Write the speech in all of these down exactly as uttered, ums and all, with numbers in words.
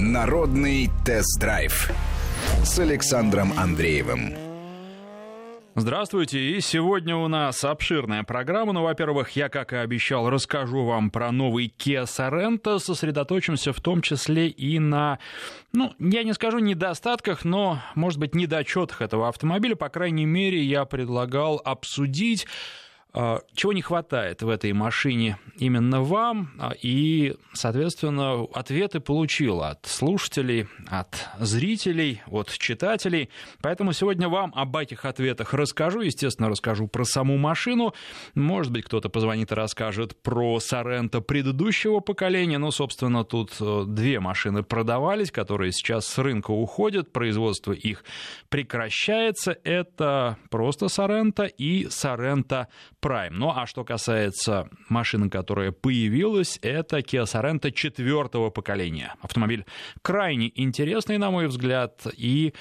Народный тест-драйв с Александром Андреевым. Здравствуйте, и сегодня у нас обширная программа. Ну, во-первых, я, как и обещал, расскажу вам про новый Kia Sorento. Сосредоточимся в том числе и на, ну, я не скажу недостатках, но, может быть, недочетах этого автомобиля. По крайней мере, я предлагал обсудить, чего не хватает в этой машине именно вам, и, соответственно, ответы получил от слушателей, от зрителей, от читателей, поэтому сегодня вам об этих ответах расскажу, естественно, расскажу про саму машину, может быть, кто-то позвонит и расскажет про Sorento предыдущего поколения, но, собственно, тут две машины продавались, которые сейчас с рынка уходят, производство их прекращается, это просто Sorento и Sorento Prime. Ну, а что касается машины, которая появилась, это Kia Sorento четвертого поколения. Автомобиль крайне интересный, на мой взгляд, и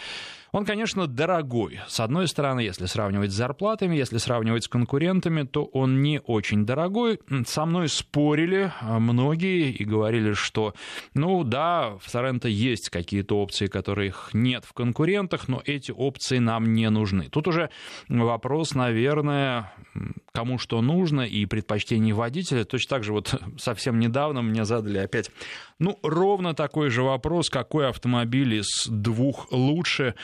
он, конечно, дорогой. С одной стороны, если сравнивать с зарплатами, если сравнивать с конкурентами, то он не очень дорогой. Со мной спорили многие и говорили, что, ну да, в Sorento есть какие-то опции, которых нет в конкурентах, но эти опции нам не нужны. Тут уже вопрос, наверное, кому что нужно и предпочтение водителя. Точно так же вот совсем недавно мне задали опять, ну, ровно такой же вопрос, какой автомобиль из двух лучше.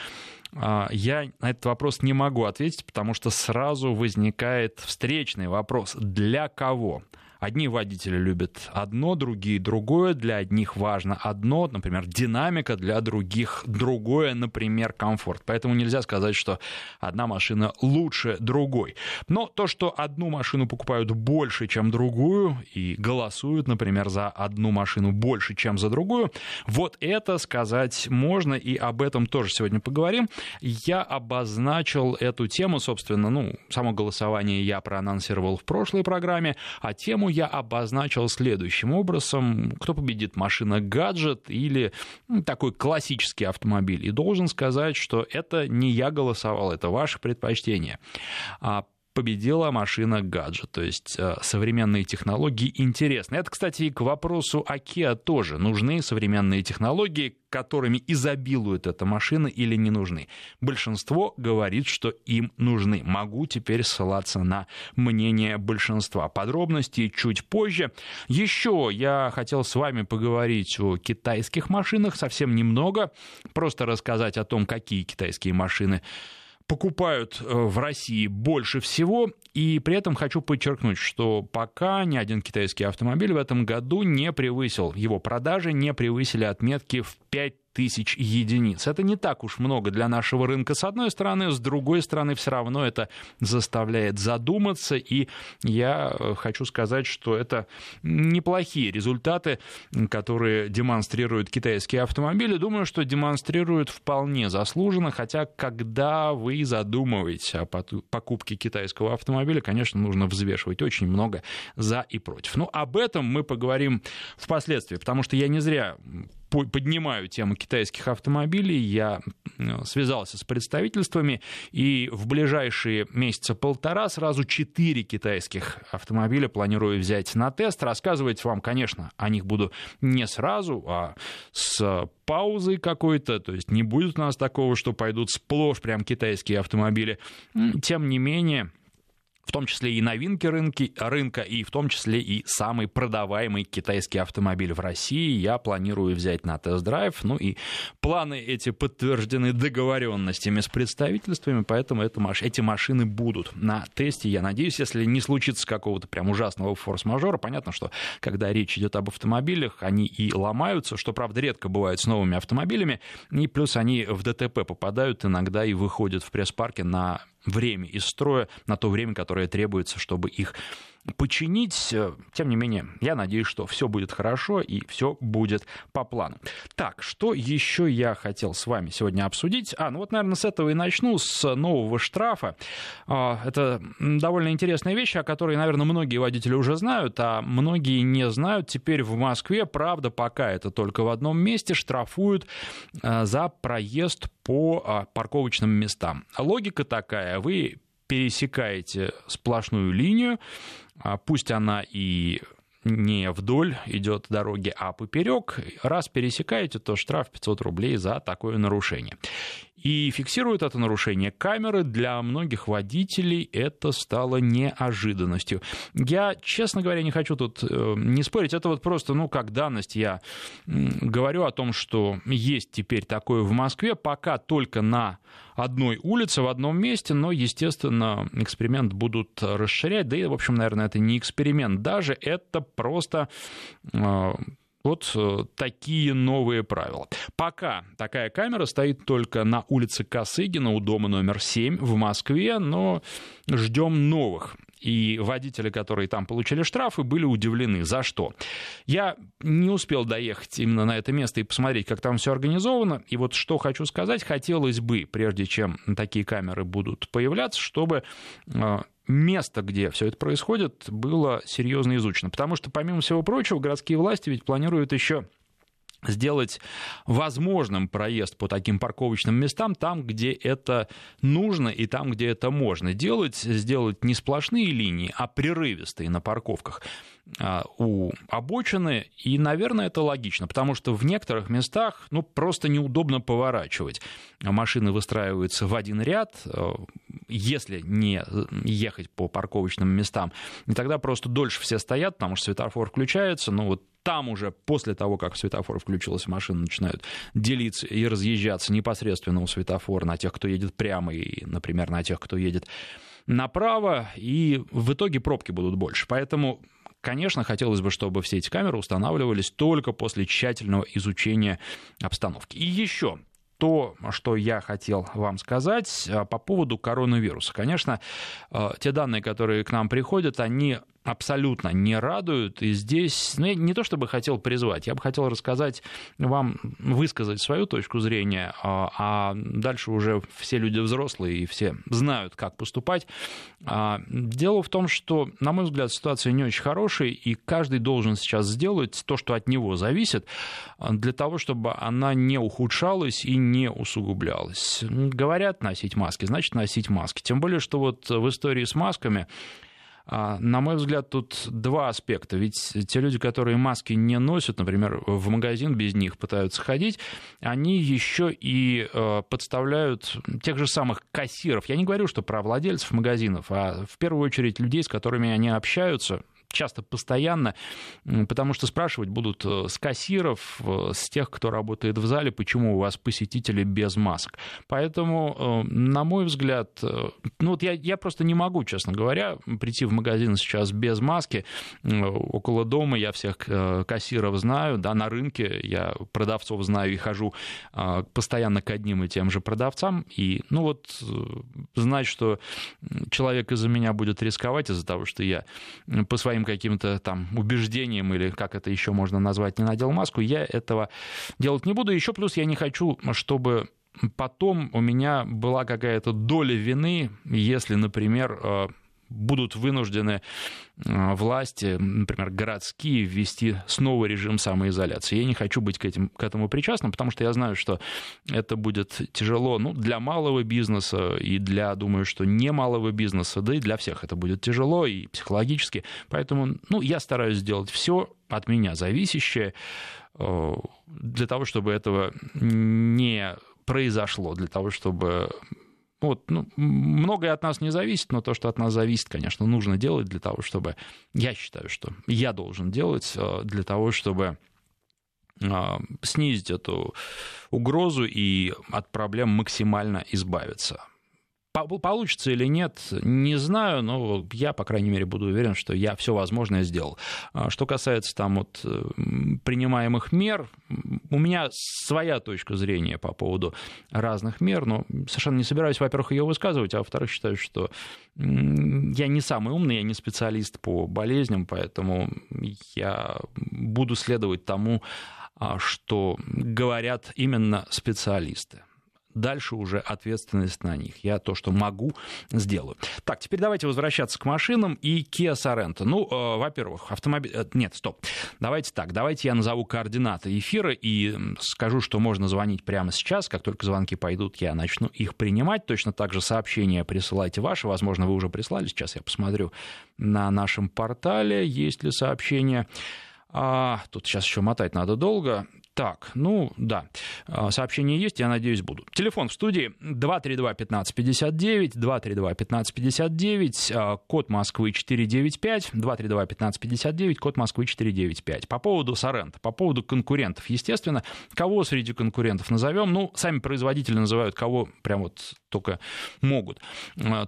Я на этот вопрос не могу ответить, потому что сразу возникает встречный вопрос: для кого? Одни водители любят одно, другие другое. Для одних важно одно, например, динамика, для других другое, например, комфорт. Поэтому нельзя сказать, что одна машина лучше другой. Но то, что одну машину покупают больше, чем другую, и голосуют, например, за одну машину больше, чем за другую, вот это сказать можно, и об этом тоже сегодня поговорим. Я обозначил эту тему, собственно, ну, само голосование я проанонсировал в прошлой программе, а тему я обозначил следующим образом: кто победит, машина-гаджет или, ну, такой классический автомобиль, и должен сказать, что это не я голосовал, это ваше предпочтение. Победила машина-гаджет, то есть современные технологии интересны. Это, кстати, и к вопросу о Kia тоже. Нужны современные технологии, которыми изобилует эта машина, или не нужны? Большинство говорит, что им нужны. Могу теперь ссылаться на мнение большинства. Подробности чуть позже. Еще я хотел с вами поговорить о китайских машинах совсем немного, просто рассказать о том, какие китайские машины покупают в России больше всего, и при этом хочу подчеркнуть, что пока ни один китайский автомобиль в этом году не превысил, его продажи не превысили отметки в пять тысяч единиц. Это не так уж много для нашего рынка, с одной стороны, с другой стороны, все равно это заставляет задуматься, и я хочу сказать, что это неплохие результаты, которые демонстрируют китайские автомобили. Думаю, что демонстрируют вполне заслуженно, хотя когда вы задумываете о покупке китайского автомобиля, конечно, нужно взвешивать очень много за и против. Но об этом мы поговорим впоследствии, потому что я не зря поднимаю тему китайских автомобилей, я связался с представительствами, и в ближайшие месяца полтора сразу четыре китайских автомобиля планирую взять на тест. Рассказывать вам, конечно, о них буду не сразу, а с паузой какой-то, то есть не будет у нас такого, что пойдут сплошь прям китайские автомобили. Тем не менее, в том числе и новинки рынки, рынка, и в том числе и самый продаваемый китайский автомобиль в России я планирую взять на тест-драйв. Ну и планы эти подтверждены договоренностями с представительствами, поэтому это, эти машины будут на тесте, я надеюсь, если не случится какого-то прям ужасного форс-мажора. Понятно, что когда речь идет об автомобилях, они и ломаются, что, правда, редко бывает с новыми автомобилями, и плюс они в ДТП попадают иногда и выходят в пресс-парке на время из строя, на то время, которое требуется, чтобы их починить. Тем не менее, я надеюсь, что все будет хорошо и все будет по плану. Так, что еще я хотел с вами сегодня обсудить? А, ну вот, наверное, с этого и начну, с нового штрафа. Это довольно интересная вещь, о которой, наверное, многие водители уже знают, а многие не знают. Теперь в Москве, правда, пока это только в одном месте, штрафуют за проезд по парковочным местам. Логика такая: вы пересекаете сплошную линию, пусть она и не вдоль идет дороги, а поперек. Раз пересекаете, то штраф пятьсот рублей за такое нарушение. И фиксируют это нарушение камеры. Для многих водителей это стало неожиданностью. Я, честно говоря, не хочу тут э, не спорить. Это вот просто, ну, как данность я э, говорю о том, что есть теперь такое в Москве. Пока только на одной улице, в одном месте, но, естественно, эксперимент будут расширять. Да и, в общем, наверное, это не эксперимент даже. Это просто... Э, Вот такие новые правила. Пока такая камера стоит только на улице Косыгина у дома номер семь в Москве, но ждем новых. И водители, которые там получили штрафы, были удивлены. За что? Я не успел доехать именно на это место и посмотреть, как там все организовано. И вот что хочу сказать, хотелось бы, прежде чем такие камеры будут появляться, чтобы... место, где все это происходит, было серьезно изучено. Потому что, помимо всего прочего, городские власти ведь планируют еще сделать возможным проезд по таким парковочным местам там, где это нужно и там, где это можно делать, сделать не сплошные линии, а прерывистые на парковках у обочины, и, наверное, это логично, потому что в некоторых местах, ну, просто неудобно поворачивать. Машины выстраиваются в один ряд, если не ехать по парковочным местам, и тогда просто дольше все стоят, потому что светофор включается, ну, вот там уже после того, как светофор включился, машины начинают делиться и разъезжаться непосредственно у светофора на тех, кто едет прямо, и, например, на тех, кто едет направо, и в итоге пробки будут больше. Поэтому... Конечно, хотелось бы, чтобы все эти камеры устанавливались только после тщательного изучения обстановки. И еще то, что я хотел вам сказать по поводу коронавируса. Конечно, те данные, которые к нам приходят, они абсолютно не радуют. И здесь, ну, я не то чтобы хотел призвать, я бы хотел рассказать вам, высказать свою точку зрения, а дальше уже все люди взрослые и все знают, как поступать. Дело в том, что, на мой взгляд, ситуация не очень хорошая, и каждый должен сейчас сделать то, что от него зависит, для того, чтобы она не ухудшалась и не усугублялась. Говорят носить маски, значит носить маски. Тем более, что вот в истории с масками... На мой взгляд, тут два аспекта. Ведь те люди, которые маски не носят, например, в магазин без них пытаются ходить, они еще и подставляют тех же самых кассиров. Я не говорю, что про владельцев магазинов, а в первую очередь людей, с которыми они общаются, часто постоянно, потому что спрашивать будут с кассиров, с тех, кто работает в зале, почему у вас посетители без масок. Поэтому, на мой взгляд, ну вот я, я просто не могу, честно говоря, прийти в магазин сейчас без маски. Около дома я всех кассиров знаю, да, на рынке я продавцов знаю и хожу постоянно к одним и тем же продавцам. И, ну вот, знать, что человек из-за меня будет рисковать из-за того, что я по своим каким-то там убеждением, или как это еще можно назвать, не надел маску, я этого делать не буду. Еще плюс я не хочу, чтобы потом у меня была какая-то доля вины, если, например, будут вынуждены власти, например, городские, ввести снова режим самоизоляции. Я не хочу быть к, этим, к этому причастным, потому что я знаю, что это будет тяжело, ну, для малого бизнеса и для, думаю, что не малого бизнеса, да и для всех это будет тяжело и психологически. Поэтому, ну, я стараюсь сделать все от меня зависящее для того, чтобы этого не произошло, для того, чтобы... Вот, ну, многое от нас не зависит, но то, что от нас зависит, конечно, нужно делать для того, чтобы... Я считаю, что я должен делать для того, чтобы снизить эту угрозу и от проблем максимально избавиться. Получится или нет, не знаю, но я, по крайней мере, буду уверен, что я все возможное сделал. Что касается там вот принимаемых мер, у меня своя точка зрения по поводу разных мер, но совершенно не собираюсь, во-первых, ее высказывать, а во-вторых, считаю, что я не самый умный, я не специалист по болезням, поэтому я буду следовать тому, что говорят именно специалисты. дальше уже ответственность на них. Я то, что могу, сделаю. Так, теперь давайте возвращаться к машинам и Kia Sorento. Ну, э, во-первых, автомобиль... Э, нет, стоп. Давайте так, давайте я назову координаты эфира и скажу, что можно звонить прямо сейчас. Как только звонки пойдут, я начну их принимать. Точно так же сообщения присылайте ваши. Возможно, вы уже прислали. Сейчас я посмотрю на нашем портале, есть ли сообщения. А, тут сейчас еще мотать надо долго. Так, ну да, сообщения есть, я надеюсь, будут. Телефон в студии два три два пятнадцать пятьдесят девять, два три два пятнадцать пятьдесят девять, код Москвы четыреста девяносто пять, два три два пятнадцать пятьдесят девять, код Москвы четыреста девяносто пять. По поводу Sorento, по поводу конкурентов, естественно, кого среди конкурентов назовем? Ну, сами производители называют, кого прям вот только могут.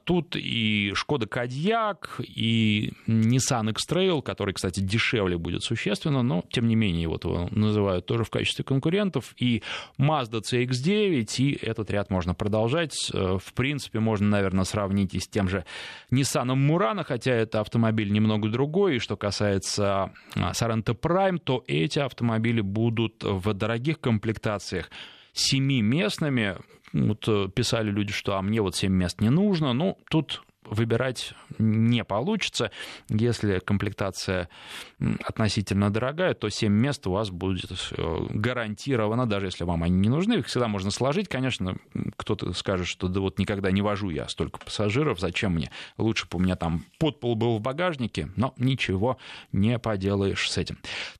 Тут и Skoda Kodiaq, и Nissan X-Trail, который, кстати, дешевле будет существенно, но, тем не менее, вот его называют тоже в качестве конкурентов, и Mazda си икс девять, и этот ряд можно продолжать. В принципе, можно, наверное, сравнить и с тем же Nissan Murano, хотя это автомобиль немного другой. И что касается Sorento Prime, то эти автомобили будут в дорогих комплектациях семиместными. Вот писали люди, что а мне вот семь мест не нужно. Ну, тут выбирать не получится. Если комплектация относительно дорогая, то семь мест у вас будет гарантировано, даже если вам они не нужны. Их всегда можно сложить. Конечно, кто-то скажет, что да вот никогда не вожу я столько пассажиров, зачем мне? Лучше бы у меня там подпол был в багажнике, но ничего не поделаешь с этим.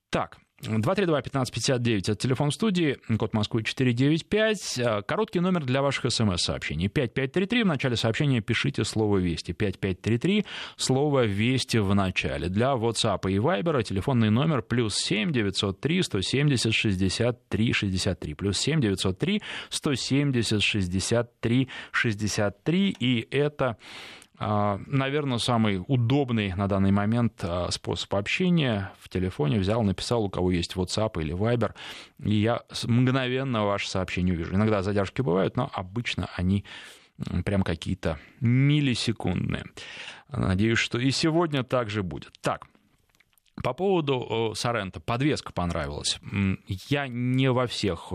Так, два три два пятнадцать пятьдесят девять, это телефон студии, код Москвы четыреста девяносто пять, короткий номер для ваших смс-сообщений, пять пять три три, в начале сообщения пишите слово «Вести», пять пять три три, слово «Вести» в начале. Для WhatsApp и Viber телефонный номер плюс семь девятьсот три сто семьдесят шестьдесят три шестьдесят три, плюс семь девятьсот три сто семьдесят шестьдесят три шестьдесят три, и это... Наверное, самый удобный на данный момент способ общения. В телефоне взял, написал, у кого есть WhatsApp или Viber, и я мгновенно ваше сообщение увижу. Иногда задержки бывают, но обычно они прям какие-то миллисекундные. Надеюсь, что и сегодня так же будет. Так. По поводу Sorento. Подвеска понравилась. Я не во всех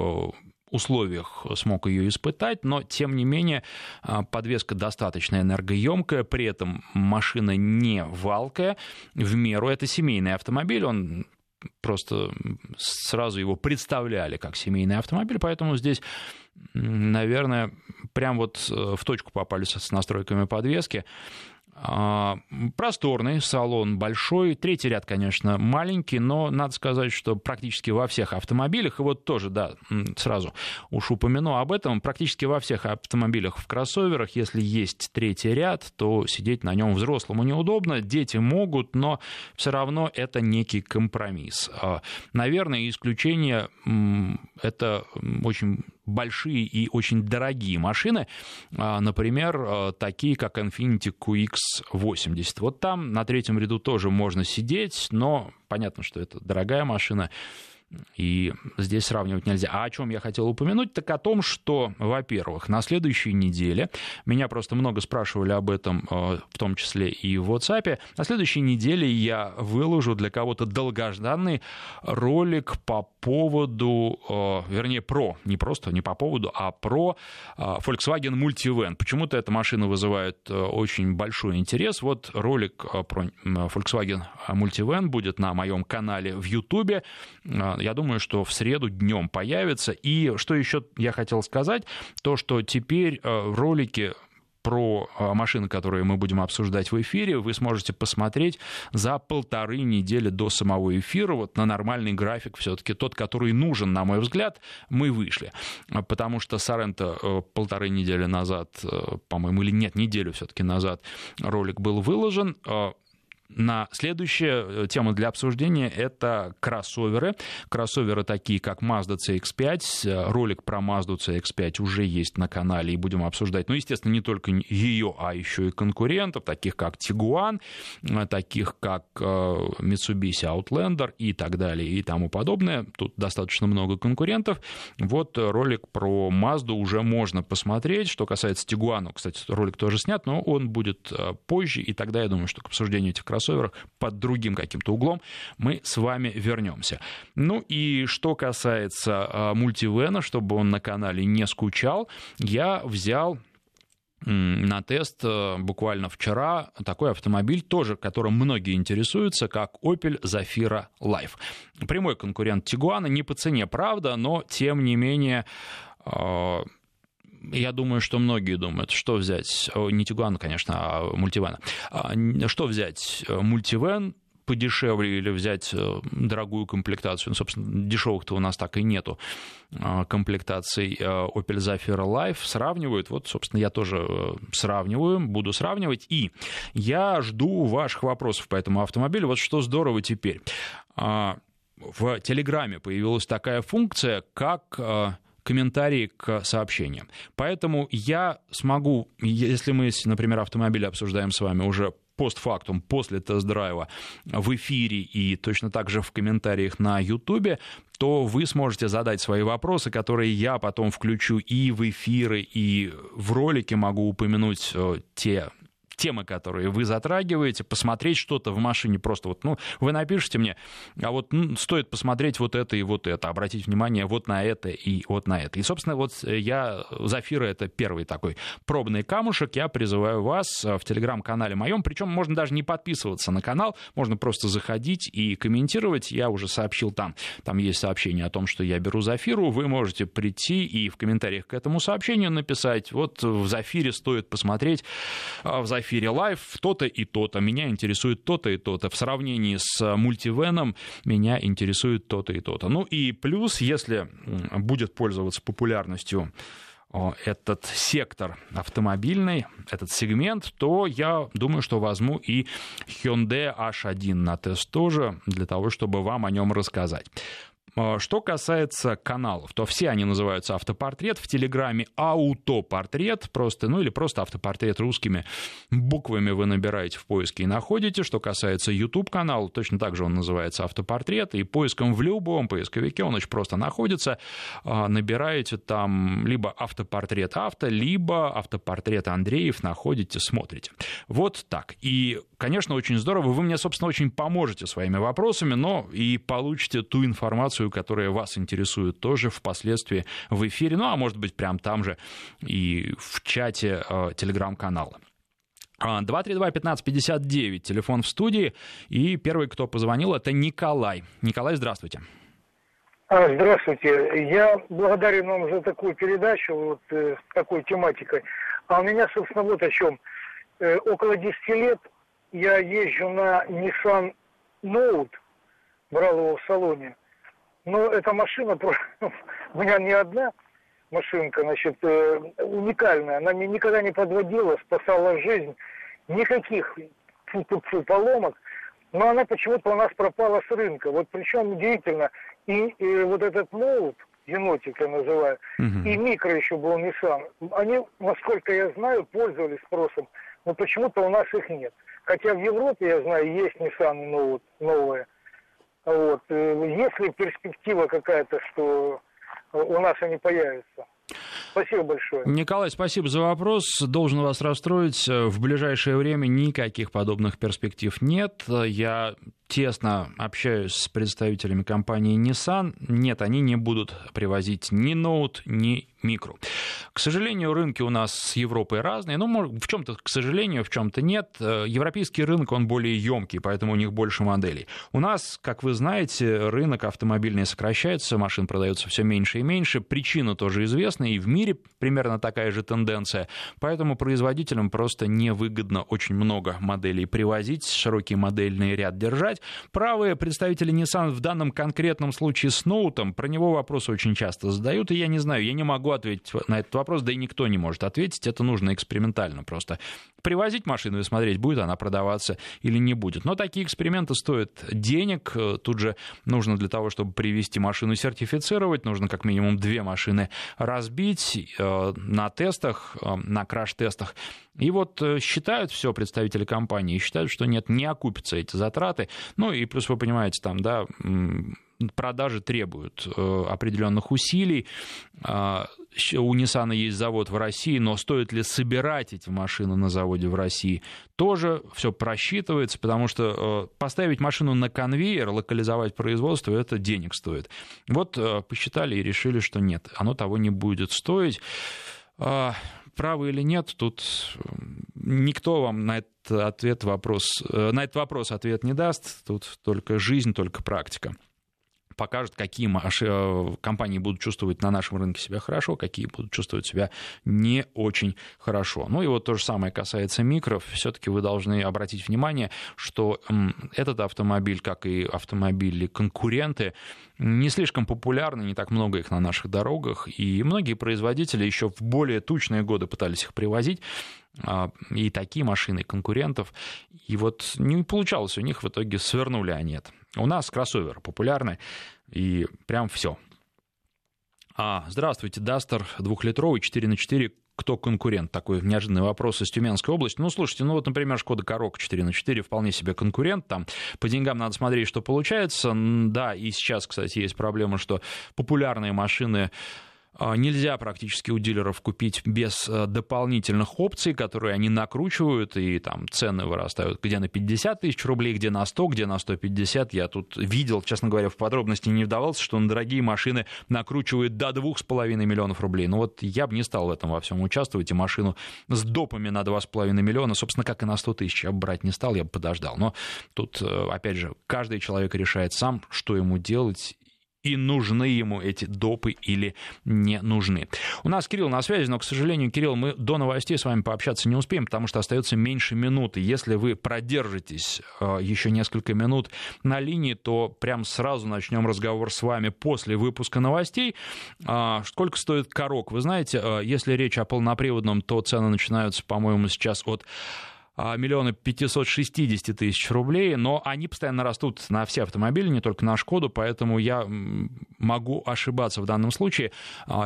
условиях смог ее испытать, но, тем не менее, подвеска достаточно энергоемкая, при этом машина не валкая, в меру. Это семейный автомобиль, он просто сразу его представляли как семейный автомобиль, поэтому здесь, наверное, прям вот в точку попали с настройками подвески. Просторный салон, большой. Третий ряд, конечно, маленький, но надо сказать, что практически во всех автомобилях, и вот тоже, да, сразу уж упомяну об этом, практически во всех автомобилях в кроссоверах, если есть третий ряд, то сидеть на нем взрослому неудобно, дети могут, но все равно это некий компромисс. Наверное, исключение — это очень... большие и очень дорогие машины, например, такие, как Infiniti ку икс восемьдесят. Вот там на третьем ряду тоже можно сидеть, но понятно, что это дорогая машина, и здесь сравнивать нельзя. А о чем я хотел упомянуть, так о том, что, во-первых, на следующей неделе, меня просто много спрашивали об этом, в том числе и в WhatsApp, на следующей неделе я выложу для кого-то долгожданный ролик по поводу, вернее, про, не просто, не по поводу, а про Volkswagen Multivan. Почему-то эта машина вызывает очень большой интерес. Вот ролик про Volkswagen Multivan будет на моем канале в YouTube. Я думаю, что в среду днем появится. И что еще я хотел сказать, то, что теперь ролики про машины, которые мы будем обсуждать в эфире, вы сможете посмотреть за полторы недели до самого эфира. Вот на нормальный график все-таки, тот, который нужен, на мой взгляд, мы вышли. Потому что Sorento полторы недели назад, по-моему, или нет, неделю все-таки назад ролик был выложен. На следующая тема для обсуждения — это кроссоверы. Кроссоверы такие, как Mazda си икс пять. Ролик про Mazda си икс пять уже есть на канале, и будем обсуждать. Ну, естественно, не только ее, а еще и конкурентов, таких как Tiguan, таких как Mitsubishi Outlander и так далее, и тому подобное. Тут достаточно много конкурентов. Вот ролик про Mazda уже можно посмотреть. Что касается Tiguan, кстати, ролик тоже снят, но он будет позже, и тогда, я думаю, что к обсуждению этих кроссоверов кроссоверах под другим каким-то углом, мы с вами вернемся. Ну и что касается мультивена, чтобы он на канале не скучал, я взял на тест буквально вчера такой автомобиль тоже, которым многие интересуются, как Opel Zafira Life. Прямой конкурент Тигуана, не по цене, правда, но тем не менее... Я думаю, что многие думают, что взять, не Тигуан, конечно, а мультивена, что взять, мультивен подешевле или взять дорогую комплектацию. Ну, собственно, дешевых-то у нас так и нету комплектаций Opel Zafira Life. Сравнивают, вот, собственно, я тоже сравниваю, буду сравнивать, и я жду ваших вопросов по этому автомобилю. Вот что здорово теперь. В Телеграме появилась такая функция, как... комментарии к сообщениям. Поэтому я смогу, если мы, например, автомобили обсуждаем с вами уже постфактум, после тест-драйва в эфире и точно так же в комментариях на Ютубе, то вы сможете задать свои вопросы, которые я потом включу и в эфиры, и в ролике, могу упомянуть те темы, которые вы затрагиваете, посмотреть что-то в машине, просто вот, ну, вы напишите мне, а вот ну, стоит посмотреть вот это и вот это, обратить внимание вот на это и вот на это. И, собственно, вот я, Зафира, это первый такой пробный камушек, я призываю вас в телеграм-канале моем, причем можно даже не подписываться на канал, можно просто заходить и комментировать, я уже сообщил там, там есть сообщение о том, что я беру Зафиру, вы можете прийти и в комментариях к этому сообщению написать, вот в Зафире стоит посмотреть, в Зафире Life то-то и то-то, меня интересует то-то и то-то, в сравнении с мультивеном меня интересует то-то и то-то. Ну и плюс, если будет пользоваться популярностью этот сектор автомобильный, этот сегмент, то я думаю, что возьму и Hyundai эйч один на тест тоже, для того, чтобы вам о нем рассказать. Что касается каналов, то все они называются «Автопортрет». В Телеграме «Аутопортрет», просто, ну или просто «Автопортрет» русскими буквами вы набираете в поиске и находите. Что касается YouTube-канала, точно так же он называется «Автопортрет». И поиском в любом поисковике он очень просто находится. Набираете там либо «Автопортрет авто», либо «Автопортрет Андреев», находите, смотрите. Вот так. И, конечно, очень здорово. Вы мне, собственно, очень поможете своими вопросами, но и получите ту информацию, которые вас интересуют тоже впоследствии в эфире, ну а может быть прям там же и в чате э, телеграм-канала. два три два пятнадцать пятьдесят девять, телефон в студии, и первый, кто позвонил, это Николай. Николай, здравствуйте. Здравствуйте, я благодарен вам за такую передачу, вот э, с такой тематикой. А у меня, собственно, вот о чем. Э, около десяти лет я езжу на Nissan Note, брал его в салоне. Но эта машина, у меня не одна машинка, значит, уникальная. Она меня никогда не подводила, спасала жизнь. Никаких поломок. Но она почему-то у нас пропала с рынка. Вот причем удивительно. И, и вот этот Note, енотик я называю, угу. и Micra еще был Nissan, они, насколько я знаю, пользовались спросом. Но почему-то у нас их нет. Хотя в Европе, я знаю, есть Nissan Note новые. Вот. Есть ли перспектива какая-то, что у нас они появятся? Спасибо большое. Николай, спасибо за вопрос. Должен вас расстроить. В ближайшее время никаких подобных перспектив нет. Я тесно общаюсь с представителями компании Nissan. Нет, они не будут привозить ни Note, ни Micra. К сожалению, рынки у нас с Европой разные. Ну, в чем-то, к сожалению, в чем-то нет. Европейский рынок, он более емкий, поэтому у них больше моделей. У нас, как вы знаете, рынок автомобильный сокращается, машин продается все меньше и меньше. Причина тоже известна, и в мире примерно такая же тенденция. Поэтому производителям просто невыгодно очень много моделей привозить, широкий модельный ряд держать. Правые представители Nissan в данном конкретном случае с Note, про него вопросы очень часто задают, и я не знаю, я не могу ответить на этот вопрос, да и никто не может ответить, это нужно экспериментально просто привозить машину и смотреть, будет она продаваться или не будет. Но такие эксперименты стоят денег, тут же нужно для того, чтобы привести машину, сертифицировать, нужно как минимум две машины разбить на тестах, на краш-тестах. И вот считают все представители компании, считают, что нет, не окупятся эти затраты. Ну и плюс вы понимаете, там, да, продажи требуют определенных усилий. У Nissan есть завод в России, но стоит ли собирать эти машины на заводе в России, тоже все просчитывается, потому что поставить машину на конвейер, локализовать производство, это денег стоит. Вот посчитали и решили, что нет, оно того не будет стоить. Правы или нет, тут никто вам на этот ответ вопрос, на этот вопрос ответ не даст, тут только жизнь, только практика покажет, какие компании будут чувствовать на нашем рынке себя хорошо, какие будут чувствовать себя не очень хорошо. Ну и вот то же самое касается микров. Все-таки вы должны обратить внимание, что этот автомобиль, как и автомобили-конкуренты, не слишком популярны, не так много их на наших дорогах. И многие производители еще в более тучные годы пытались их привозить. И такие машины конкурентов. И вот не получалось у них, в итоге свернули они это. У нас кроссоверы популярны, и прям все. А, здравствуйте, Дастер двухлитровый, четыре на четыре, кто конкурент? Такой неожиданный вопрос из Тюменской области. Ну, слушайте, ну вот, например, Шкода Корок четыре на четыре вполне себе конкурент. Там по деньгам надо смотреть, что получается. Да, и сейчас, кстати, есть проблема, что популярные машины нельзя практически у дилеров купить без дополнительных опций, которые они накручивают, и там цены вырастают где на пятьдесят тысяч рублей, где на сто, где на сто пятьдесят. Я тут видел, честно говоря, в подробности не вдавался, что на дорогие машины накручивают до двух с половиной миллионов рублей. Но вот я бы не стал в этом во всем участвовать, и машину с допами на два с половиной миллиона, собственно, как и на сто тысяч, я бы брать не стал, я бы подождал. Но тут, опять же, каждый человек решает сам, что ему делать, и нужны ему эти допы или не нужны. У нас Кирилл на связи, но, к сожалению, Кирилл, мы до новостей с вами пообщаться не успеем, потому что остается меньше минуты. Если вы продержитесь еще несколько минут на линии, то прям сразу начнем разговор с вами после выпуска новостей. Сколько стоит Корок? Вы знаете, если речь о полноприводном, то цены начинаются, по-моему, сейчас от миллиона пятьсот шестьдесят тысяч рублей, но они постоянно растут на все автомобили, не только на Шкоду, поэтому я могу ошибаться в данном случае.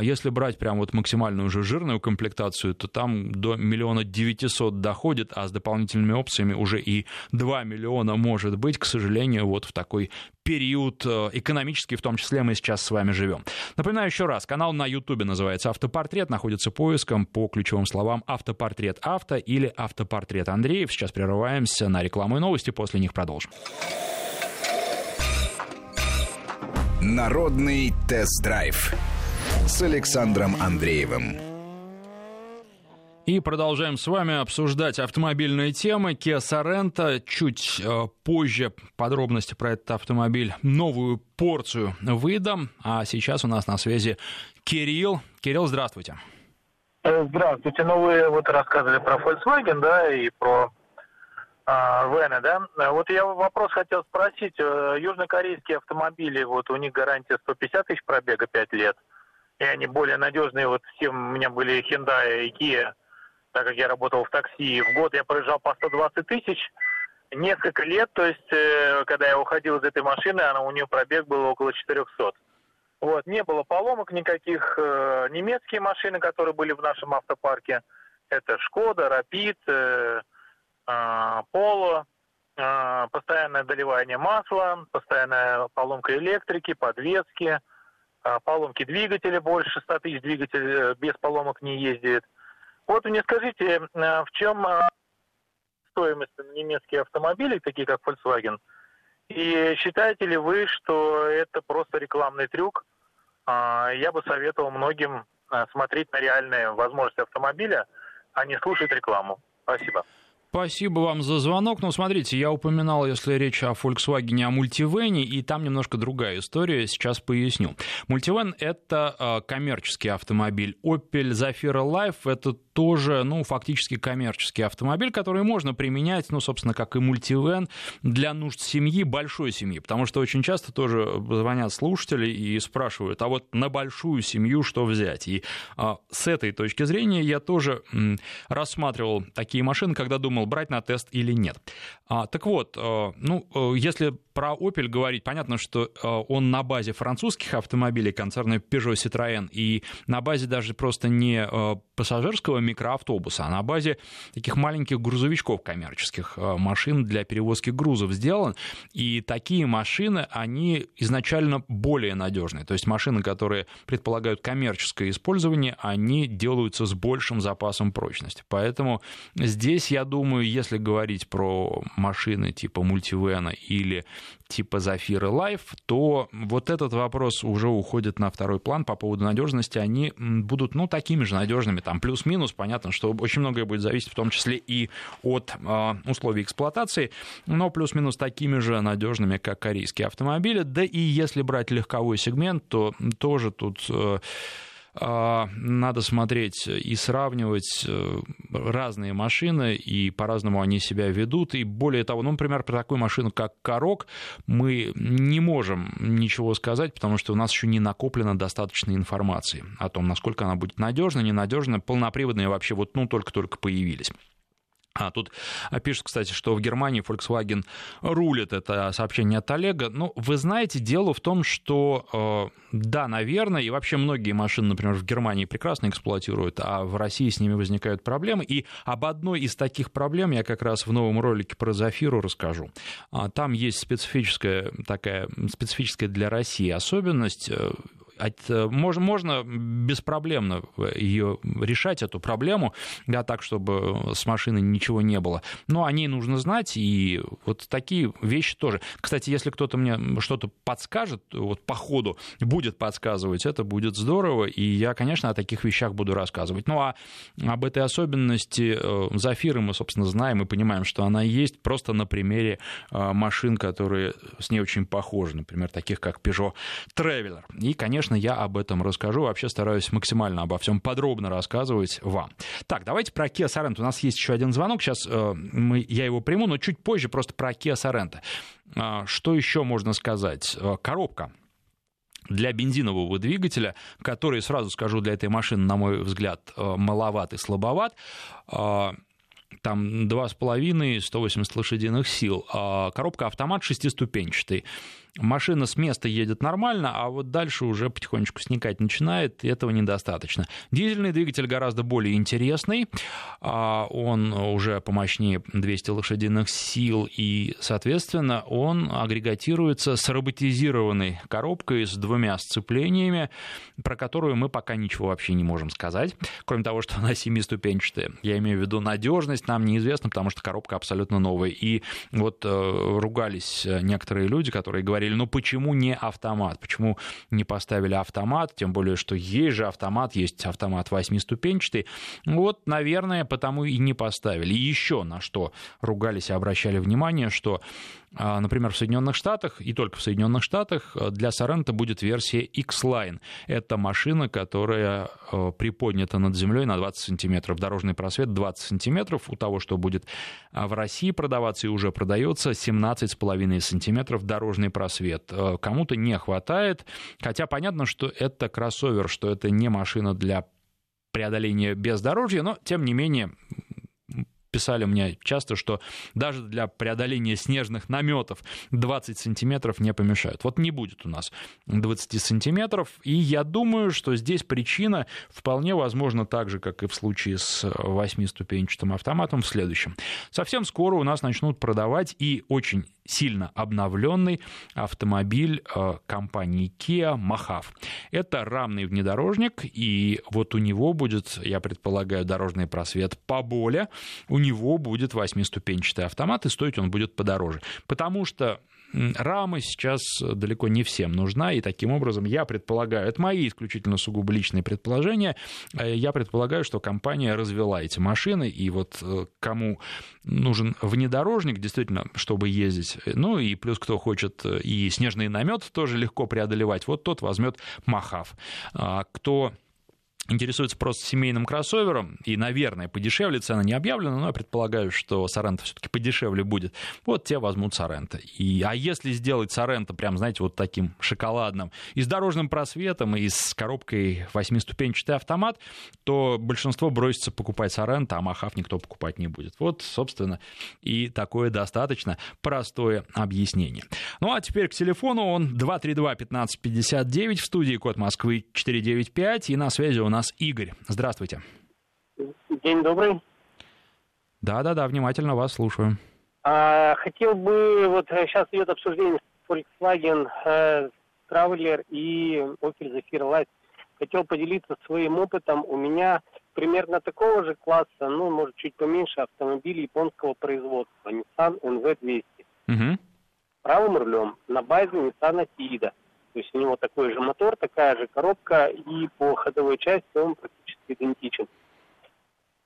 Если брать прям вот максимальную уже жирную комплектацию, то там до миллиона девятисот доходит, а с дополнительными опциями уже и два миллиона может быть, к сожалению, вот в такой период экономический, в том числе, мы сейчас с вами живем. Напоминаю еще раз, канал на Ютубе называется «Автопортрет», находится поиском по ключевым словам «Автопортрет Авто» или «Автопортрет Андреев». Сейчас прерываемся на рекламу и новости, после них продолжим. Народный тест-драйв с Александром Андреевым. И продолжаем с вами обсуждать автомобильные темы. Kia Sorento. Чуть позже подробности про этот автомобиль, новую порцию выдам. А сейчас у нас на связи Кирилл. Кирилл, здравствуйте. Здравствуйте. Ну, вы вот рассказывали про Volkswagen, да, и про а, Вены, да. Вот я вопрос хотел спросить. Южнокорейские автомобили, вот у них гарантия сто пятьдесят тысяч пробега, пять лет. И они более надежные. Вот все у меня были Hyundai и Kia. Так как я работал в такси, в год я проезжал по сто двадцать тысяч, несколько лет, то есть, э, когда я уходил из этой машины, она, у нее пробег был около четырехсот. Вот, не было поломок никаких, э, немецкие машины, которые были в нашем автопарке, это Шкода, Рапид, э, э, Поло, э, постоянное доливание масла, постоянная поломка электрики, подвески, э, поломки двигателя, больше ста тысяч двигатель без поломок не ездит. Вот мне скажите, в чем стоимость немецких автомобилей, такие как Volkswagen, и считаете ли вы, что это просто рекламный трюк? Я бы советовал многим смотреть на реальные возможности автомобиля, а не слушать рекламу. Спасибо. Спасибо вам за звонок. Ну, смотрите, я упоминал, если речь о Volkswagen, о Multivan, и там немножко другая история, сейчас поясню. Multivan — это коммерческий автомобиль. Opel Zafira Life — это тоже, ну, фактически коммерческий автомобиль, который можно применять, ну, собственно, как и Multivan, для нужд семьи, большой семьи, потому что очень часто тоже звонят слушатели и спрашивают, а вот на большую семью что взять? И а, с этой точки зрения я тоже м, рассматривал такие машины, когда думал, брать на тест или нет. А, так вот, э, ну, э, если про Opel говорить, понятно, что э, он на базе французских автомобилей концерна Peugeot Citroën и на базе даже просто не э, пассажирского микроавтобуса, а на базе таких маленьких грузовичков коммерческих, э, машин для перевозки грузов сделан. И такие машины, они изначально более надежные. То есть машины, которые предполагают коммерческое использование, они делаются с большим запасом прочности. Поэтому здесь, я думаю, если говорить про машины типа Multivan или типа Zafira Life, то вот этот вопрос уже уходит на второй план по поводу надежности. Они будут, ну, такими же надежными, там плюс-минус. Понятно, что очень многое будет зависеть в том числе и от э, условий эксплуатации, но плюс-минус такими же надежными, как корейские автомобили. Да и если брать легковой сегмент, то тоже тут... Э, надо смотреть и сравнивать разные машины, и по-разному они себя ведут. И более того, ну, например, про такую машину, как Корок, мы не можем ничего сказать, потому что у нас еще не накоплено достаточно информации о том, насколько она будет надежна, ненадежна. Полноприводные вообще вот, ну, только-только появились. А тут пишут, кстати, что в Германии Volkswagen рулит. Это сообщение от Олега. Ну, вы знаете, дело в том, что э, да, наверное, и вообще многие машины, например, в Германии прекрасно эксплуатируют, а в России с ними возникают проблемы. И об одной из таких проблем я как раз в новом ролике про Зафиру расскажу. Там есть специфическая такая, специфическая для России особенность. – Можно, можно беспроблемно ее решать, эту проблему, да, так, чтобы с машиной ничего не было. Но о ней нужно знать, и вот такие вещи тоже. Кстати, если кто-то мне что-то подскажет, вот по ходу будет подсказывать, это будет здорово, и я, конечно, о таких вещах буду рассказывать. Ну, а об этой особенности Зафиры мы, собственно, знаем и понимаем, что она есть просто на примере машин, которые с ней очень похожи, например, таких как Peugeot Traveller. И, конечно, я об этом расскажу. Вообще стараюсь максимально обо всем подробно рассказывать вам. Так, давайте про Kia Sorento. У нас есть еще один звонок. Сейчас э, мы, я его приму, но чуть позже просто про Kia Sorento. Э, что еще можно сказать? Э, коробка для бензинового двигателя, который, сразу скажу, для этой машины, на мой взгляд, э, маловат и слабоват. Э, там два с половиной, сто восемьдесят лошадиных сил. Э, коробка автомат шестиступенчатый. Машина с места едет нормально, а вот дальше уже потихонечку сникать начинает, и этого недостаточно. Дизельный двигатель гораздо более интересный, он уже помощнее, двести лошадиных сил, и, соответственно, он агрегатируется с роботизированной коробкой, с двумя сцеплениями, про которую мы пока ничего вообще не можем сказать, кроме того, что она семиступенчатая. Я имею в виду надежность, нам неизвестно, потому что коробка абсолютно новая. И вот э, ругались некоторые люди, которые говорили, ну почему не автомат? Почему не поставили автомат? Тем более, что есть же автомат, есть автомат восьмиступенчатый. Вот, наверное, потому и не поставили. И еще на что ругались и обращали внимание, что, например, в Соединенных Штатах, и только в Соединенных Штатах, для Sorento будет версия X-Line. Это машина, которая приподнята над землей на двадцать сантиметров. Дорожный просвет двадцать сантиметров. У того, что будет в России продаваться и уже продается, семнадцать с половиной сантиметров дорожный просвет. Свет. Кому-то не хватает, хотя понятно, что это кроссовер, что это не машина для преодоления бездорожья, но, тем не менее, писали мне часто, что даже для преодоления снежных наметов двадцать сантиметров не помешают. Вот не будет у нас двадцати сантиметров, и я думаю, что здесь причина вполне возможна так же, как и в случае с восьмиступенчатым автоматом в следующем. Совсем скоро у нас начнут продавать и очень сильно обновленный автомобиль компании Kia Mohave. Это рамный внедорожник, и вот у него будет, я предполагаю, дорожный просвет поболее, у него будет восьмиступенчатый автомат, и стоить он будет подороже, потому что рама сейчас далеко не всем нужна, и таким образом я предполагаю, это мои исключительно сугубо личные предположения, я предполагаю, что компания развела эти машины, и вот кому нужен внедорожник, действительно, чтобы ездить, ну и плюс кто хочет и снежный намет тоже легко преодолевать, вот тот возьмет Mohave. Кто интересуется просто семейным кроссовером, и, наверное, подешевле, цена не объявлена, но я предполагаю, что Соренто все-таки подешевле будет, вот те возьмут Соренто. И, а если сделать Соренто прям, знаете, вот таким шоколадным, и с дорожным просветом, и с коробкой восьмиступенчатый автомат, то большинство бросится покупать Соренто, а Мохав никто покупать не будет. Вот, собственно, и такое достаточно простое объяснение. Ну, а теперь к телефону, он два три два пятнадцать пятьдесят девять, в студии код Москвы четыре девять пять, и на связи у нас У нас Игорь. Здравствуйте. День добрый. Да-да-да, внимательно вас слушаю. А, хотел бы, вот сейчас идет обсуждение Volkswagen э, Traveller и Opel Zafira Life. Хотел поделиться своим опытом. У меня примерно такого же класса, ну, может, чуть поменьше, автомобиль японского производства. Nissan эн ви двести. Угу. Правым рулем на базе Nissan Tida. То есть у него такой же мотор, такая же коробка, и по ходовой части он практически идентичен.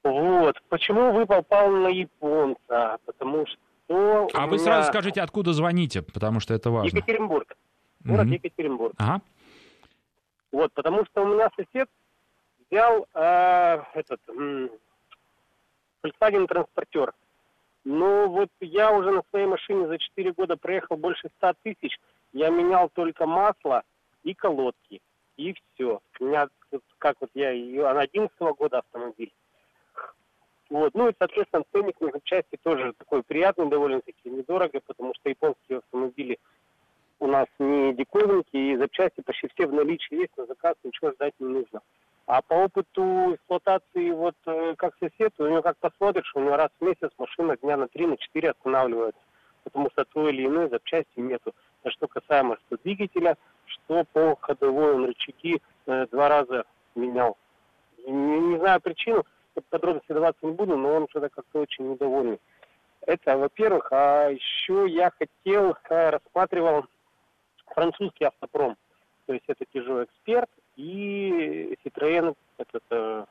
Вот. Почему выбор пал на японца? Потому что... А вы меня... сразу скажите, откуда звоните, потому что это важно. Екатеринбург. Город mm-hmm. Екатеринбург. Ага. Вот, потому что у меня сосед взял э, этот м- Volkswagen транспортер. Ну вот я уже на своей машине за четыре года проехал больше сто тысяч. Я менял только масло и колодки, и все. У меня, как вот я, она одиннадцатого года автомобиль. Вот. Ну и, соответственно, ценник на запчасти тоже такой приятный, довольно-таки недорого, потому что японские автомобили у нас не диковинки, и запчасти почти все в наличии есть, на заказ ничего ждать не нужно. А по опыту эксплуатации, вот как сосед, у него как посмотришь, у него раз в месяц машина дня на три-четыре останавливается, потому что той или иной запчасти нету. Что касаемо что двигателя, что по ходовой он рычаги э, два раза менял. Не, не знаю причину, подробности даваться не буду, но он что-то как-то очень недовольный. Это, во-первых. А еще я хотел, э, рассматривал французский автопром. То есть это Peugeot Expert и Citroën этот, э,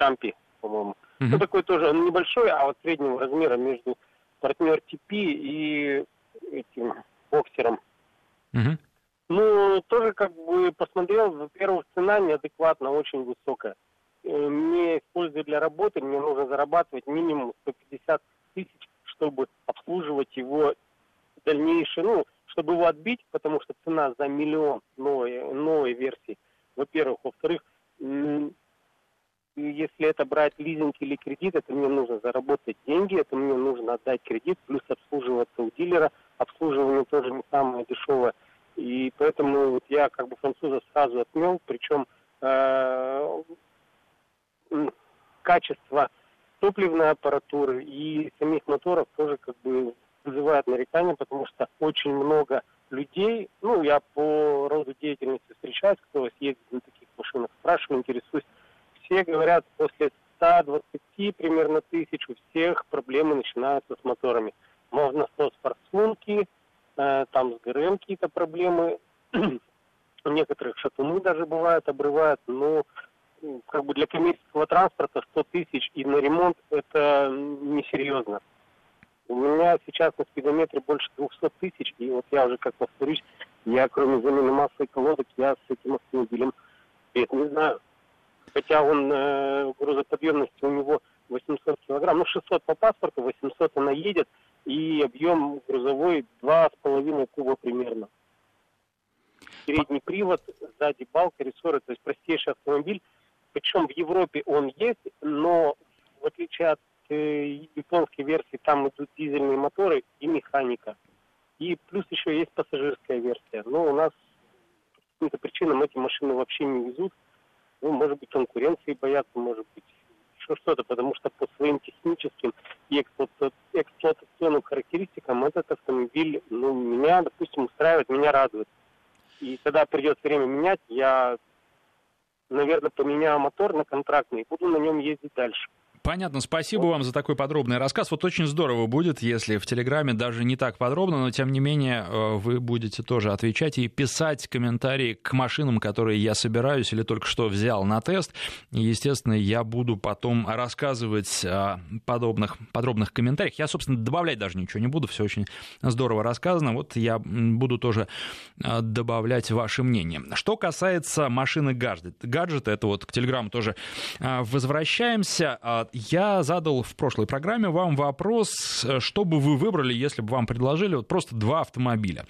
Jumpy, по-моему. Mm-hmm. Ну, такой тоже, он небольшой, а вот среднего размера между партнер ти пи и этим... боксером. Угу. Ну, тоже как бы посмотрел, во-первых, цена неадекватно очень высокая. Мне использую для работы, мне нужно зарабатывать минимум сто пятьдесят тысяч, чтобы обслуживать его дальнейшее, ну, чтобы его отбить, потому что цена за миллион новой, новой версии, во-первых. Во-вторых, если это брать лизинг или кредит, это мне нужно заработать деньги, это мне нужно отдать кредит, плюс обслуживаться у дилера. Обслуживание тоже не самое дешевое. И поэтому вот я как бы француза сразу отмел, причем качество топливной аппаратуры и самих моторов тоже как бы вызывает нарекания, потому что очень много людей, ну, я по роду деятельности встречаюсь, кто ездит на таких машинах, спрашиваю, интересуюсь. Все говорят, после ста двадцати примерно тысяч у всех проблемы начинаются с моторами. Можно что с форсунки, э, там с ГРМ какие-то проблемы. У некоторых шатуны даже бывают, обрывают. Но как бы для коммерческого транспорта сто тысяч и на ремонт это несерьезно. У меня сейчас на спидометре больше двести тысяч. И вот я уже как повторюсь, я кроме замены масла и колодок, я с этим автомобилем это не знаю. Хотя он э, грузоподъемность у него восемьсот килограмм. Ну, шестьсот по паспорту, восемьсот она едет. И объем грузовой два с половиной куба примерно. Передний привод, сзади балка, рессоры, то есть простейший автомобиль. Причем в Европе он есть, но в отличие от э, японской версии, там идут дизельные моторы и механика. И плюс еще есть пассажирская версия. Но у нас по каким-то причинам эти машины вообще не везут. Ну, может быть, конкуренции боятся, может быть, еще что-то, потому что по своим техническим и эксплуатационным характеристикам этот автомобиль, ну, меня, допустим, устраивает, меня радует. И когда придет время менять, я, наверное, поменяю мотор на контрактный и буду на нем ездить дальше. Понятно, спасибо вам за такой подробный рассказ. Вот очень здорово будет, если в Телеграме даже не так подробно, но тем не менее вы будете тоже отвечать и писать комментарии к машинам, которые я собираюсь или только что взял на тест. И, естественно, я буду потом рассказывать о подобных, подробных комментариях. Я, собственно, добавлять даже ничего не буду, все очень здорово рассказано. Вот я буду тоже добавлять ваше мнение. Что касается машины гаджета, это вот к Телеграму тоже возвращаемся. Я задал в прошлой программе вам вопрос, что бы вы выбрали, если бы вам предложили вот просто два автомобиля.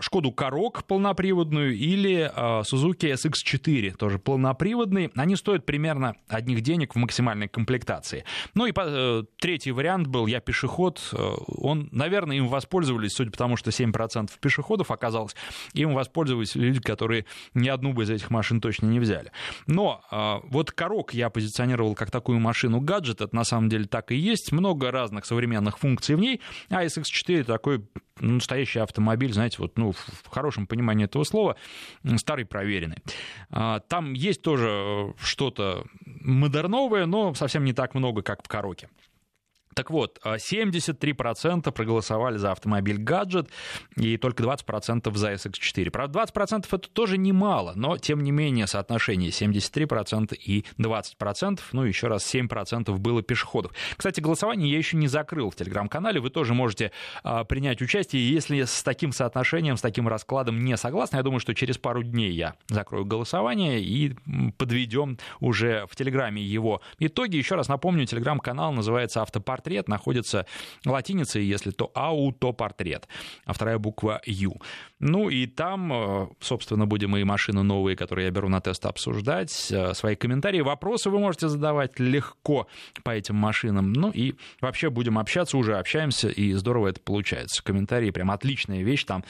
Шкоду Корок полноприводную или Suzuki эс икс четыре, тоже полноприводный. Они стоят примерно одних денег в максимальной комплектации. Ну и по, третий вариант был «Я пешеход». Он, наверное, им воспользовались, судя по тому, что семь процентов пешеходов оказалось, им воспользовались люди, которые ни одну бы из этих машин точно не взяли. Но вот Корок я позиционировал как такую машину гаджет, это на самом деле так и есть. Много разных современных функций в ней. А эс икс четыре такой настоящий автомобиль, знаете, вот, ну, в хорошем понимании этого слова, старый проверенный. Там есть тоже что-то модерновое, но совсем не так много, как в Короке. Так вот, семьдесят три процента проголосовали за автомобиль-гаджет и только двадцать процентов за эс икс четыре. Правда, двадцать процентов это тоже немало, но, тем не менее, соотношение семьдесят три процента и двадцать процентов, ну, еще раз, семь процентов было пешеходов. Кстати, голосование я еще не закрыл в Телеграм-канале, вы тоже можете а, принять участие, если с таким соотношением, с таким раскладом не согласны. Я думаю, что через пару дней я закрою голосование и подведем уже в Телеграме его итоги. Еще раз напомню, Телеграм-канал называется «Автопортрет». Портрет находится латиницей, если то аутопортрет, а вторая буква «Ю». Ну и там, собственно, будем и машины новые, которые я беру на тест, обсуждать, свои комментарии, вопросы вы можете задавать легко по этим машинам. Ну и вообще будем общаться, уже общаемся, и здорово это получается. Комментарии прям отличная вещь. Там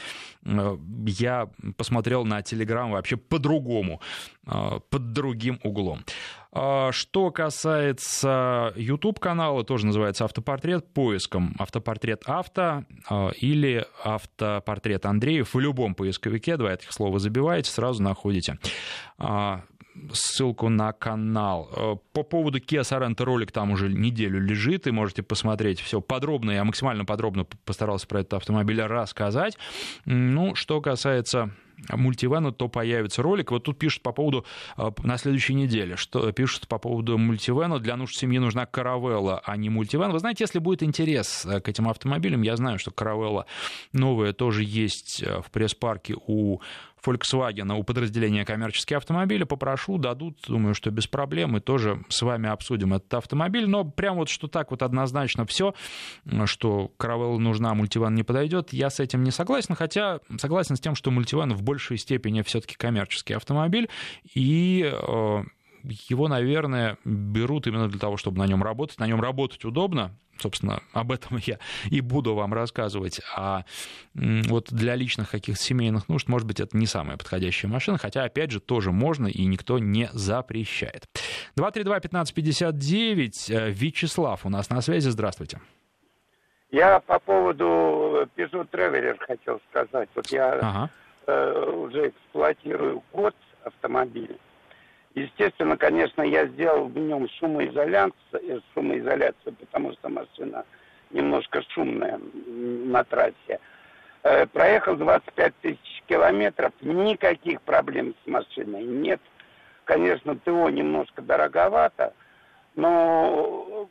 я посмотрел на Телеграм вообще по-другому, под другим углом. Что касается YouTube-канала, тоже называется «Автопортрет», поиском «Автопортрет авто» или «Автопортрет Андреев». В любом поисковике два этих слова забиваете, сразу находите ссылку на канал. По поводу Kia Sorento ролик там уже неделю лежит, и можете посмотреть все подробно. Я максимально подробно постарался про этот автомобиль рассказать. Ну, что касается Мультивана, то появится ролик. Вот тут пишут по поводу э, на следующей неделе, что пишут по поводу Мультивана. Для нужд семьи нужна Caravelle, а не Мультиван. Вы знаете, если будет интерес к этим автомобилям, я знаю, что Caravelle новая тоже есть в пресс-парке у Volkswagen, у подразделения коммерческие автомобили. Попрошу, дадут, думаю, что без проблем. И тоже с вами обсудим этот автомобиль. Но прям вот что так вот однозначно все, что Caravelle нужна, Мультиван не подойдет, я с этим не согласен. Хотя согласен с тем, что Мультиван в В большей степени все-таки коммерческий автомобиль, и э, его, наверное, берут именно для того, чтобы на нем работать. На нем работать удобно, собственно, об этом я и буду вам рассказывать. А э, вот для личных каких-то семейных нужд, может быть, это не самая подходящая машина, хотя, опять же, тоже можно, и никто не запрещает. два три два пятнадцать пятьдесят девять, Вячеслав у нас на связи, здравствуйте. Я по поводу Peugeot Traveller хотел сказать. Вот я... Ага. уже эксплуатирую год автомобиля. Естественно, конечно, я сделал в нем шумоизоляцию, шумоизоляцию, потому что машина немножко шумная на трассе. Проехал двадцать пять тысяч километров, никаких проблем с машиной нет. Конечно, ТО немножко дороговато, но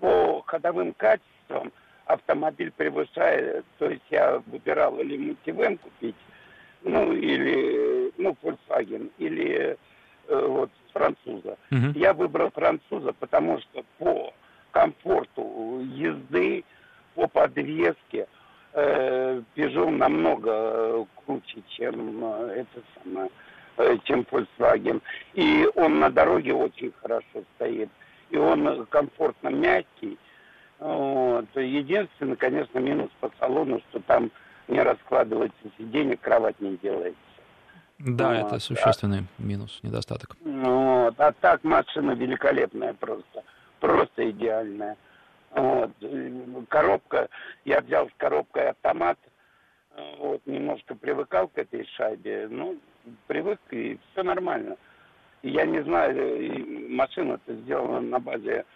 по ходовым качествам автомобиль превышает, то есть я выбирал или Multivan купить, ну, или, ну, Volkswagen, или э, вот француза. Uh-huh. Я выбрал француза, потому что по комфорту езды, по подвеске э, Peugeot намного круче, чем э, это самое, э, чем Volkswagen. И он на дороге очень хорошо стоит. И он комфортно мягкий. Вот. Единственное, конечно, минус по салону, что там не раскладывается сиденье, кровать не делается. Да, вот. Это существенный а... минус, недостаток. Вот. А так машина великолепная просто, просто идеальная. Вот. Коробка, я взял с коробкой автомат, вот, немножко привыкал к этой шайбе, ну, привык и все нормально. Я не знаю, машина-то сделана на базе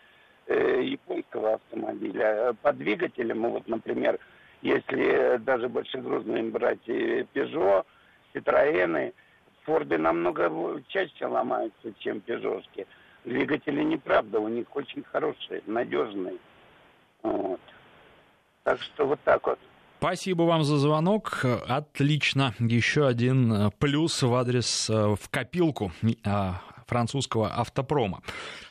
э, японского автомобиля. По двигателям, вот, например, если даже большегрузные брать Peugeot, Citroёны, Форды намного чаще ломаются, чем Пежошки. Двигатели, неправда, у них очень хорошие, надежные. Вот. Так что вот так вот. Спасибо вам за звонок. Отлично. Еще один плюс в адрес, в копилку французского автопрома.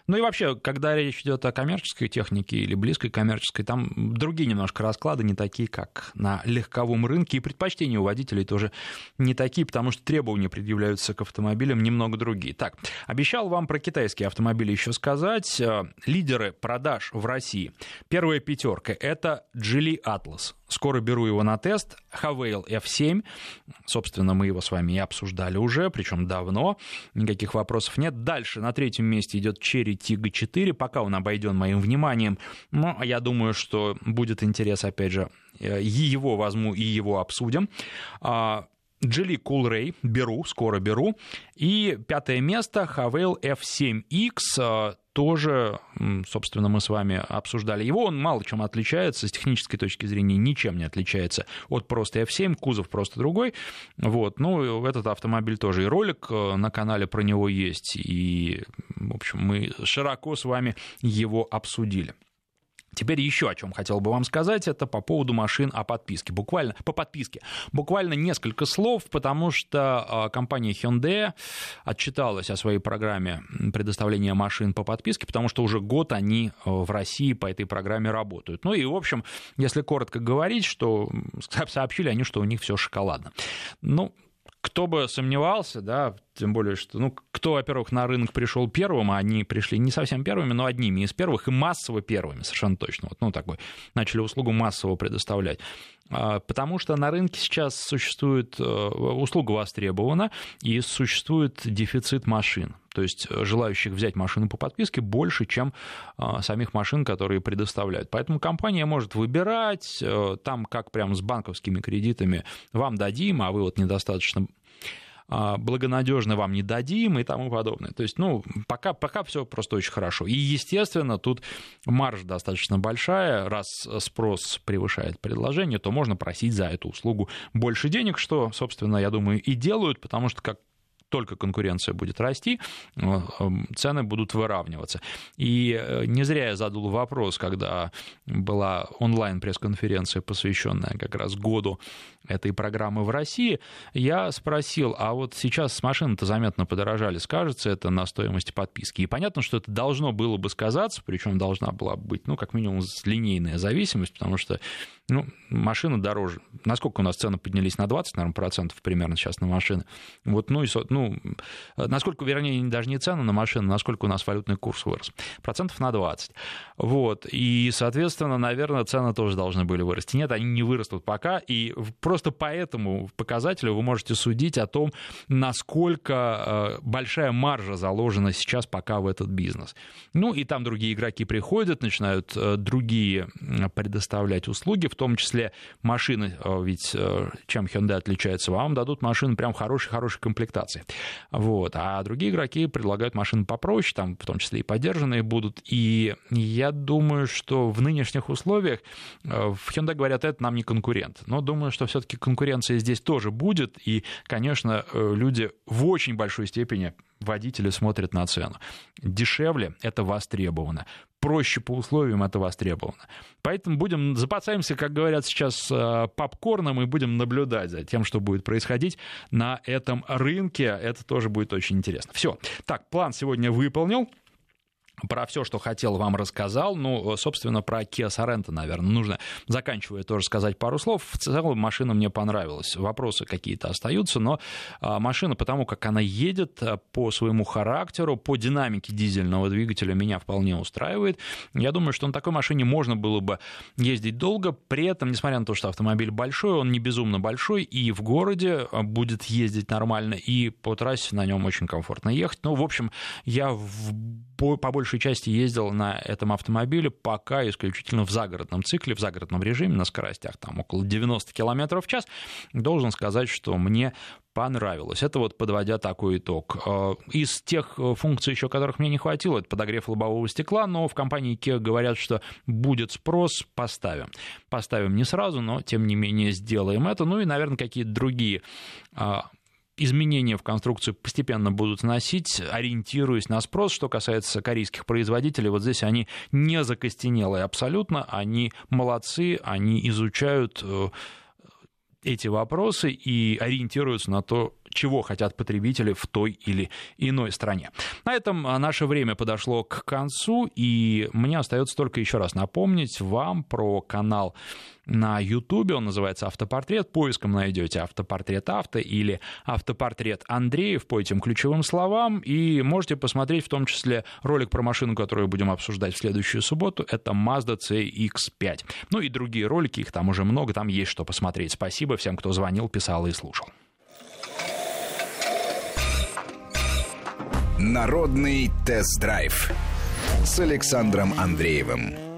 Ну и вообще, когда речь идет о коммерческой технике или близкой коммерческой, там другие немножко расклады, не такие, как на легковом рынке, и предпочтения у водителей тоже не такие, потому что требования предъявляются к автомобилям немного другие. Так, обещал вам про китайские автомобили еще сказать. Лидеры продаж в России. Первая пятерка — это Geely Atlas. Скоро беру его на тест. Haval эф семь. Собственно, мы его с вами и обсуждали уже, причем давно. Никаких вопросов нет. Дальше на третьем месте идет Chery Tiggo четыре. Пока он обойден моим вниманием. Но я думаю, что будет интерес, опять же, и его возьму, и его обсудим. Geely Coolray. Беру, скоро беру. И пятое место — Haval эф семь икс. Тоже, собственно, мы с вами обсуждали его. Он мало чем отличается, с технической точки зрения ничем не отличается от просто эф семь, кузов просто другой. Вот. Ну, этот автомобиль тоже, и ролик на канале про него есть, и, в общем, мы широко с вами его обсудили. Теперь еще о чем хотел бы вам сказать, это по поводу машин о подписке. Буквально по подписке. Буквально несколько слов, потому что компания Hyundai отчиталась о своей программе предоставления машин по подписке, потому что уже год они в России по этой программе работают. Ну и, в общем, если коротко говорить, что сообщили они, что у них все шоколадно. Ну, кто бы сомневался, да, тем более, что, ну, кто, во-первых, на рынок пришел первым, а они пришли не совсем первыми, но одними из первых и массово первыми, совершенно точно, вот, ну, такой, начали услугу массово предоставлять, потому что на рынке сейчас существует, услуга востребована, и существует дефицит машин, то есть желающих взять машину по подписке больше, чем самих машин, которые предоставляют, поэтому компания может выбирать, там, как прям с банковскими кредитами, вам дадим, а вы вот недостаточно благонадежно вам не дадим и тому подобное. То есть, ну, пока, пока все просто очень хорошо. И, естественно, тут маржа достаточно большая. Раз спрос превышает предложение, то можно просить за эту услугу больше денег, что, собственно, я думаю, и делают, потому что как только конкуренция будет расти, цены будут выравниваться. И не зря я задал вопрос, когда была онлайн-пресс-конференция, посвященная как раз году этой программы в России, я спросил, а вот сейчас машины-то заметно подорожали, скажется это на стоимости подписки? И понятно, что это должно было бы сказаться, причем должна была быть, ну, как минимум, линейная зависимость, потому что, ну, машина дороже. Насколько у нас цены поднялись? На двадцать, наверное, процентов примерно сейчас на машины. Вот, ну, и, ну, насколько, вернее, даже не цены на машины, насколько у нас валютный курс вырос. Процентов на двадцать. Вот. И, соответственно, наверное, цены тоже должны были вырасти. Нет, они не вырастут пока. И просто по этому показателю вы можете судить о том, насколько большая маржа заложена сейчас пока в этот бизнес. Ну, и там другие игроки приходят, начинают другие предоставлять услуги, в том числе машины, ведь чем Hyundai отличается, вам дадут машины прям хорошей-хорошей комплектации. Вот. А другие игроки предлагают машины попроще, там в том числе и подержанные будут. И я думаю, что в нынешних условиях в Hyundai говорят, это нам не конкурент. Но думаю, что все-таки конкуренция здесь тоже будет. И, конечно, люди в очень большой степени, водители, смотрят на цену. Дешевле — это востребовано. Проще по условиям — это востребовано. Поэтому будем, запасаемся, как говорят сейчас, попкорном и будем наблюдать за тем, что будет происходить на этом рынке. Это тоже будет очень интересно. Все. Так, план сегодня выполнил. Про все, что хотел, вам рассказал. Ну, собственно, про Kia Sorento, наверное, нужно, заканчивая, тоже сказать пару слов. В целом, машина мне понравилась. Вопросы какие-то остаются, но машина, потому как она едет, по своему характеру, по динамике дизельного двигателя меня вполне устраивает. Я думаю, что на такой машине можно было бы ездить долго. При этом, несмотря на то, что автомобиль большой, он не безумно большой, и в городе будет ездить нормально, и по трассе на нем очень комфортно ехать. Ну, в общем, я в... по большей части ездил на этом автомобиле пока исключительно в загородном цикле, в загородном режиме, на скоростях там около девяносто километров в час. Должен сказать, что мне понравилось. Это вот подводя такой итог. Из тех функций еще, которых мне не хватило, это подогрев лобового стекла, но в компании Kia говорят, что будет спрос, поставим. Поставим не сразу, но тем не менее сделаем это. Ну и, наверное, какие-то другие изменения в конструкцию постепенно будут носить, ориентируясь на спрос. Что касается корейских производителей, вот здесь они не закостенелые абсолютно, они молодцы, они изучают эти вопросы и ориентируются на то, чего хотят потребители в той или иной стране. На этом наше время подошло к концу, и мне остается только еще раз напомнить вам про канал на Ютубе, он называется «Автопортрет», поиском найдете «Автопортрет Авто» или «Автопортрет Андреев» по этим ключевым словам, и можете посмотреть в том числе ролик про машину, которую будем обсуждать в следующую субботу, это Mazda си икс пять. Ну и другие ролики, их там уже много, там есть что посмотреть. Спасибо всем, кто звонил, писал и слушал. Народный тест-драйв с Александром Андреевым.